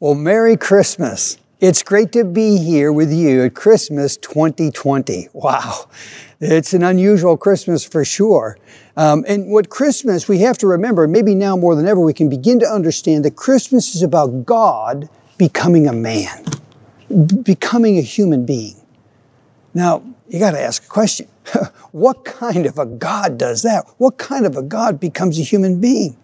Well, Merry Christmas. It's great to be here with you at Christmas 2020. Wow. It's an unusual Christmas for sure. And what Christmas, we have to remember, maybe now more than ever, we can begin to understand that Christmas is about God becoming a man, becoming a human being. Now, you got to ask a question. What kind of a God does that? What kind of a God becomes a human being?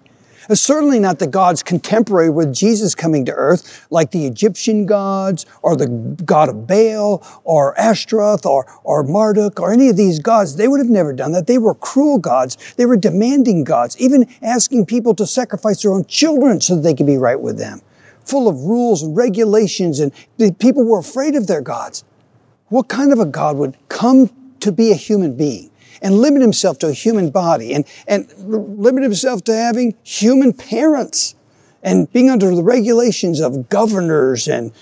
Certainly not the gods contemporary with Jesus coming to earth, like the Egyptian gods, or the god of Baal, or Ashtoreth, or Marduk, or any of these gods. They would have never done that. They were cruel gods. They were demanding gods, even asking people to sacrifice their own children so that they could be right with them, full of rules and regulations, and the people were afraid of their gods. What kind of a God would come to be a human being and limit himself to a human body, and limit himself to having human parents and being under the regulations of governors and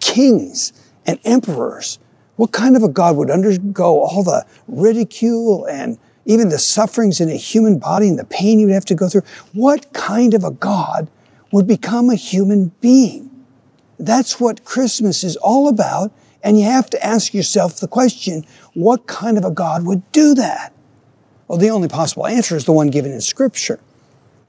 kings and emperors? What kind of a God would undergo all the ridicule and even the sufferings in a human body and the pain you'd have to go through? What kind of a God would become a human being? That's what Christmas is all about. And you have to ask yourself the question, what kind of a God would do that? Well, the only possible answer is the one given in Scripture.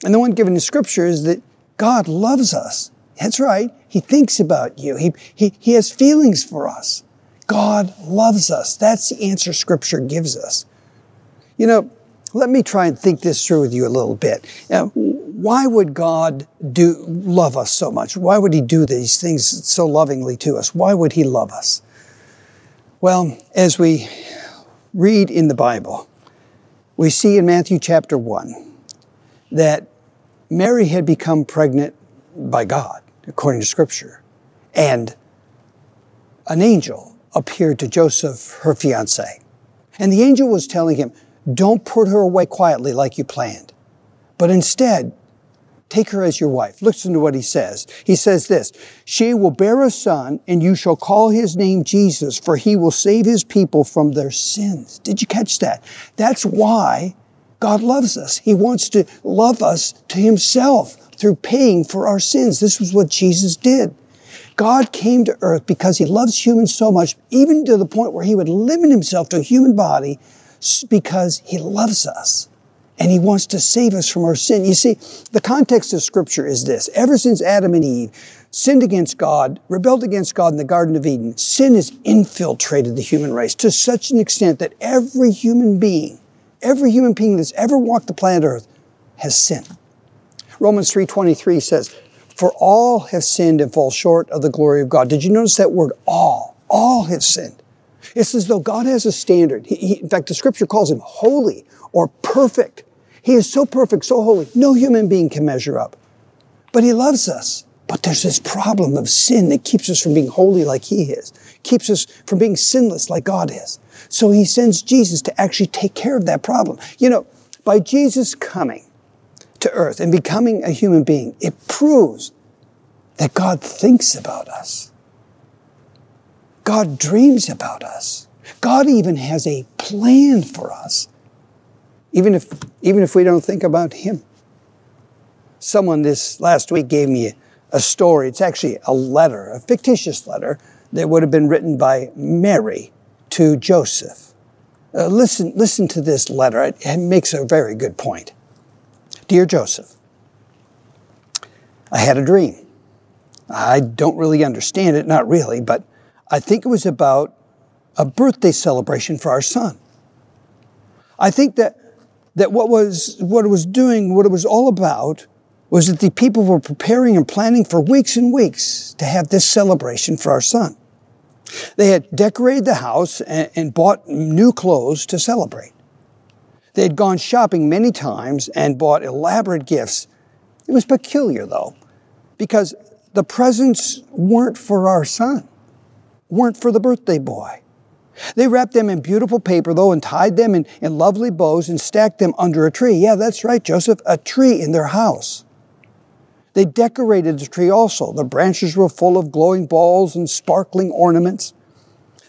And the one given in Scripture is that God loves us. That's right. He thinks about you. He has feelings for us. God loves us. That's the answer Scripture gives us. You know, let me try and think this through with you a little bit. Now, why would God love us so much? Why would he do these things so lovingly to us? Why would he love us? Well, as we read in the Bible, we see in Matthew chapter 1 that Mary had become pregnant by God, according to Scripture, and an angel appeared to Joseph, her fiancé. And the angel was telling him, don't put her away quietly like you planned, but instead, take her as your wife. Listen to what he says. He says this, she will bear a son, and you shall call his name Jesus, for he will save his people from their sins. Did you catch that? That's why God loves us. He wants to love us to himself through paying for our sins. This was what Jesus did. God came to earth because he loves humans so much, even to the point where he would limit himself to a human body because he loves us. And he wants to save us from our sin. You see, the context of Scripture is this. Ever since Adam and Eve sinned against God, rebelled against God in the Garden of Eden, sin has infiltrated the human race to such an extent that every human being that's ever walked the planet Earth has sinned. Romans 3:23 says, for all have sinned and fall short of the glory of God. Did you notice that word all? All have sinned. It's as though God has a standard. In fact, the Scripture calls him holy or perfect. He is so perfect, so holy, no human being can measure up. But he loves us. But there's this problem of sin that keeps us from being holy like he is, keeps us from being sinless like God is. So he sends Jesus to actually take care of that problem. You know, by Jesus coming to earth and becoming a human being, it proves that God thinks about us. God dreams about us. God even has a plan for us. Even if we don't think about him. Someone this last week gave me a story. It's actually a letter, a fictitious letter, that would have been written by Mary to Joseph. Listen to this letter. It makes a very good point. Dear Joseph, I had a dream. I don't really understand it, not really, but I think it was about a birthday celebration for our son. I think that what it was all about was that the people were preparing and planning for weeks and weeks to have this celebration for our son. They had decorated the house and bought new clothes to celebrate. They had gone shopping many times and bought elaborate gifts. It was peculiar, though, because the presents weren't for our son, weren't for the birthday boy. They wrapped them in beautiful paper, though, and tied them in lovely bows and stacked them under a tree. Yeah, that's right, Joseph, a tree in their house. They decorated the tree also. The branches were full of glowing balls and sparkling ornaments.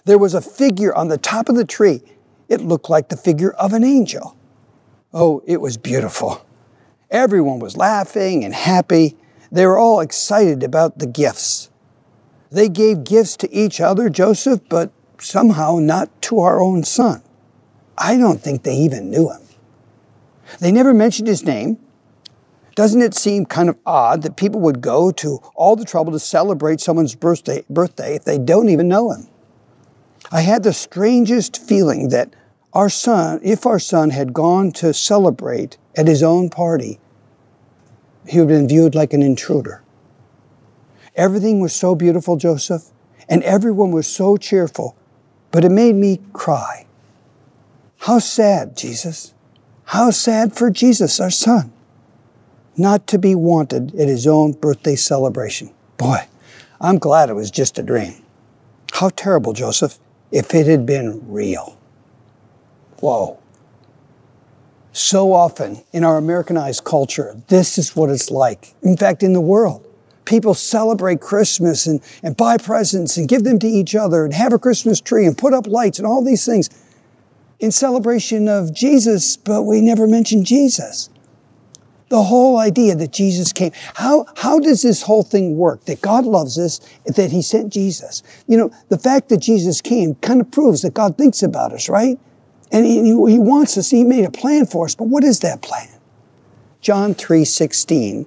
There was a figure on the top of the tree. It looked like the figure of an angel. Oh, it was beautiful. Everyone was laughing and happy. They were all excited about the gifts. They gave gifts to each other, Joseph, but somehow not to our own son. I don't think they even knew him. They never mentioned his name. Doesn't it seem kind of odd that people would go to all the trouble to celebrate someone's birthday if they don't even know him? I had the strangest feeling that if our son had gone to celebrate at his own party, he would have been viewed like an intruder. Everything was so beautiful, Joseph, and everyone was so cheerful, but it made me cry. How sad, Jesus. How sad for Jesus, our son, not to be wanted at his own birthday celebration. Boy, I'm glad it was just a dream. How terrible, Joseph, if it had been real. Whoa. So often in our Americanized culture, this is what it's like. In fact, in the world, people celebrate Christmas and buy presents and give them to each other and have a Christmas tree and put up lights and all these things in celebration of Jesus, but we never mention Jesus. The whole idea that Jesus came. How does this whole thing work? That God loves us, that he sent Jesus. You know, the fact that Jesus came kind of proves that God thinks about us, right? And he wants us. He made a plan for us. But what is that plan? John 3:16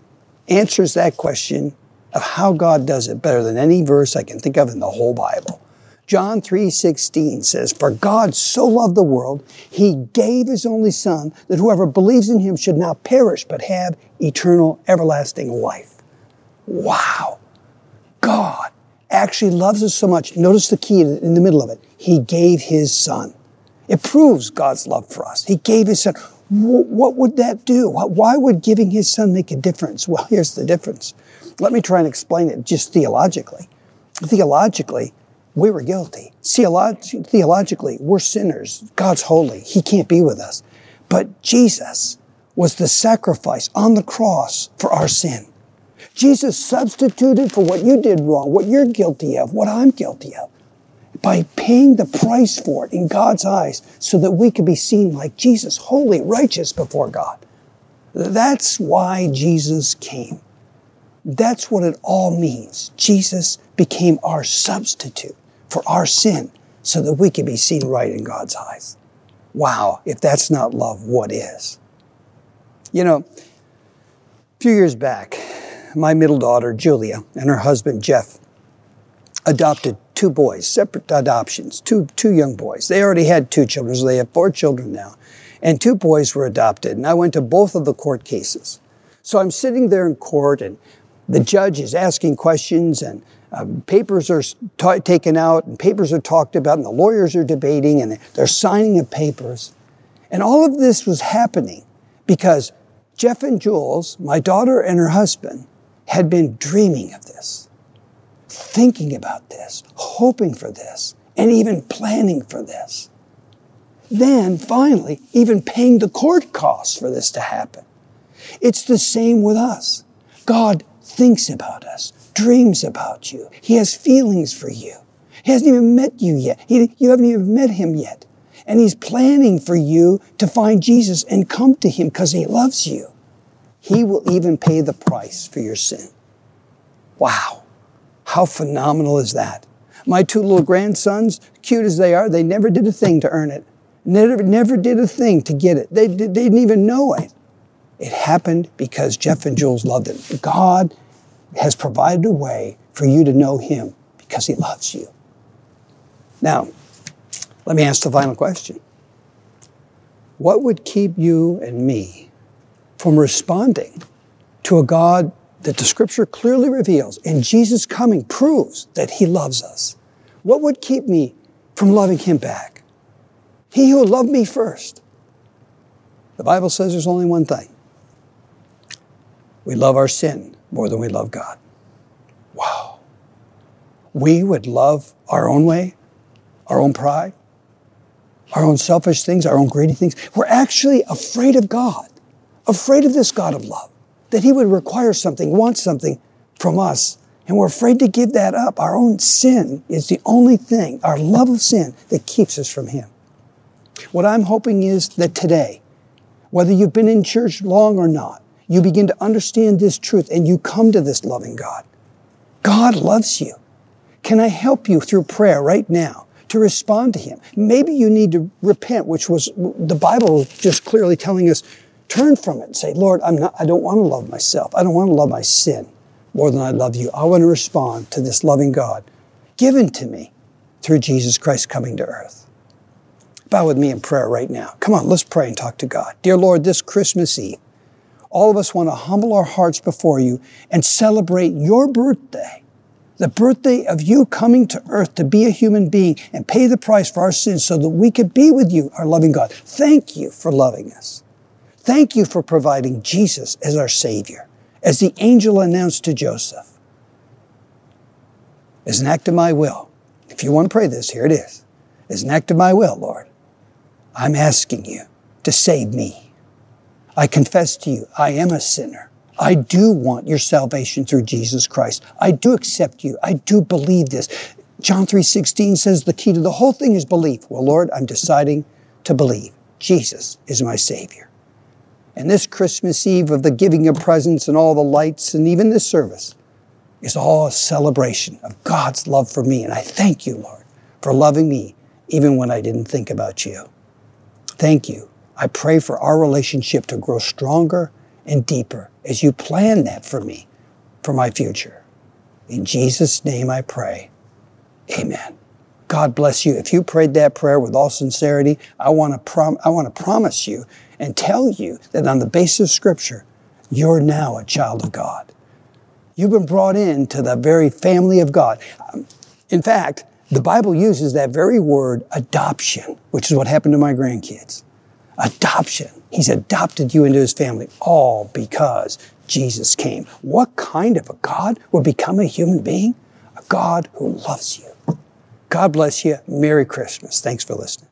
answers that question of how God does it better than any verse I can think of in the whole Bible. John 3:16 says, "For God so loved the world, he gave his only son, that whoever believes in him should not perish, but have eternal, everlasting life." Wow. God actually loves us so much. Notice the key in the middle of it. He gave his son. It proves God's love for us. He gave his son. What would that do? Why would giving his son make a difference? Well, here's the difference. Let me try and explain it just theologically. Theologically, we were guilty. Theologically, we're sinners. God's holy. He can't be with us. But Jesus was the sacrifice on the cross for our sin. Jesus substituted for what you did wrong, what you're guilty of, what I'm guilty of, by paying the price for it in God's eyes so that we could be seen like Jesus, holy, righteous before God. That's why Jesus came. That's what it all means. Jesus became our substitute for our sin so that we could be seen right in God's eyes. Wow, if that's not love, what is? You know, a few years back, my middle daughter, Julia, and her husband, Jeff, adopted two boys, separate adoptions, two young boys. They already had two children, so they have four children now. And two boys were adopted, and I went to both of the court cases. So I'm sitting there in court, and the judge is asking questions, and papers are taken out, and papers are talked about, and the lawyers are debating, and they're signing of papers. And all of this was happening because Jeff and Jules, my daughter and her husband, had been dreaming of this, thinking about this, hoping for this, and even planning for this. Then, finally, even paying the court costs for this to happen. It's the same with us. God thinks about us, dreams about you. He has feelings for you. He hasn't even met you yet. You haven't even met him yet. And he's planning for you to find Jesus and come to him because he loves you. He will even pay the price for your sin. Wow. How phenomenal is that? My two little grandsons, cute as they are, they never did a thing to earn it. Never did a thing to get it. They didn't even know it. It happened because Jeff and Jules loved him. God has provided a way for you to know him because he loves you. Now, let me ask the final question. What would keep you and me from responding to a God that the Scripture clearly reveals and Jesus' coming proves that he loves us? What would keep me from loving him back? He who loved me first. The Bible says there's only one thing. We love our sin more than we love God. Wow. We would love our own way, our own pride, our own selfish things, our own greedy things. We're actually afraid of God, afraid of this God of love, that he would require something, want something from us, and we're afraid to give that up. Our own sin is the only thing, our love of sin, that keeps us from him. What I'm hoping is that today, whether you've been in church long or not, you begin to understand this truth and you come to this loving God. God loves you. Can I help you through prayer right now to respond to him? Maybe you need to repent, which was the Bible just clearly telling us, turn from it and say, Lord, I don't want to love myself. I don't want to love my sin more than I love you. I want to respond to this loving God given to me through Jesus Christ coming to earth. Bow with me in prayer right now. Come on, let's pray and talk to God. Dear Lord, this Christmas Eve, all of us want to humble our hearts before you and celebrate your birthday, the birthday of you coming to earth to be a human being and pay the price for our sins so that we could be with you, our loving God. Thank you for loving us. Thank you for providing Jesus as our Savior, as the angel announced to Joseph. As an act of my will, if you want to pray this, here it is. As an act of my will, Lord, I'm asking you to save me. I confess to you, I am a sinner. I do want your salvation through Jesus Christ. I do accept you. I do believe this. John 3:16 says the key to the whole thing is belief. Well, Lord, I'm deciding to believe. Jesus is my Savior. And this Christmas Eve of the giving of presents and all the lights and even this service is all a celebration of God's love for me. And I thank you, Lord, for loving me even when I didn't think about you. Thank you. I pray for our relationship to grow stronger and deeper as you plan that for me, for my future. In Jesus' name I pray. Amen. God bless you. If you prayed that prayer with all sincerity, I want to promise you and tell you that on the basis of Scripture, you're now a child of God. You've been brought into the very family of God. In fact, the Bible uses that very word, adoption, which is what happened to my grandkids. Adoption. He's adopted you into his family, all because Jesus came. What kind of a God would become a human being? A God who loves you. God bless you. Merry Christmas. Thanks for listening.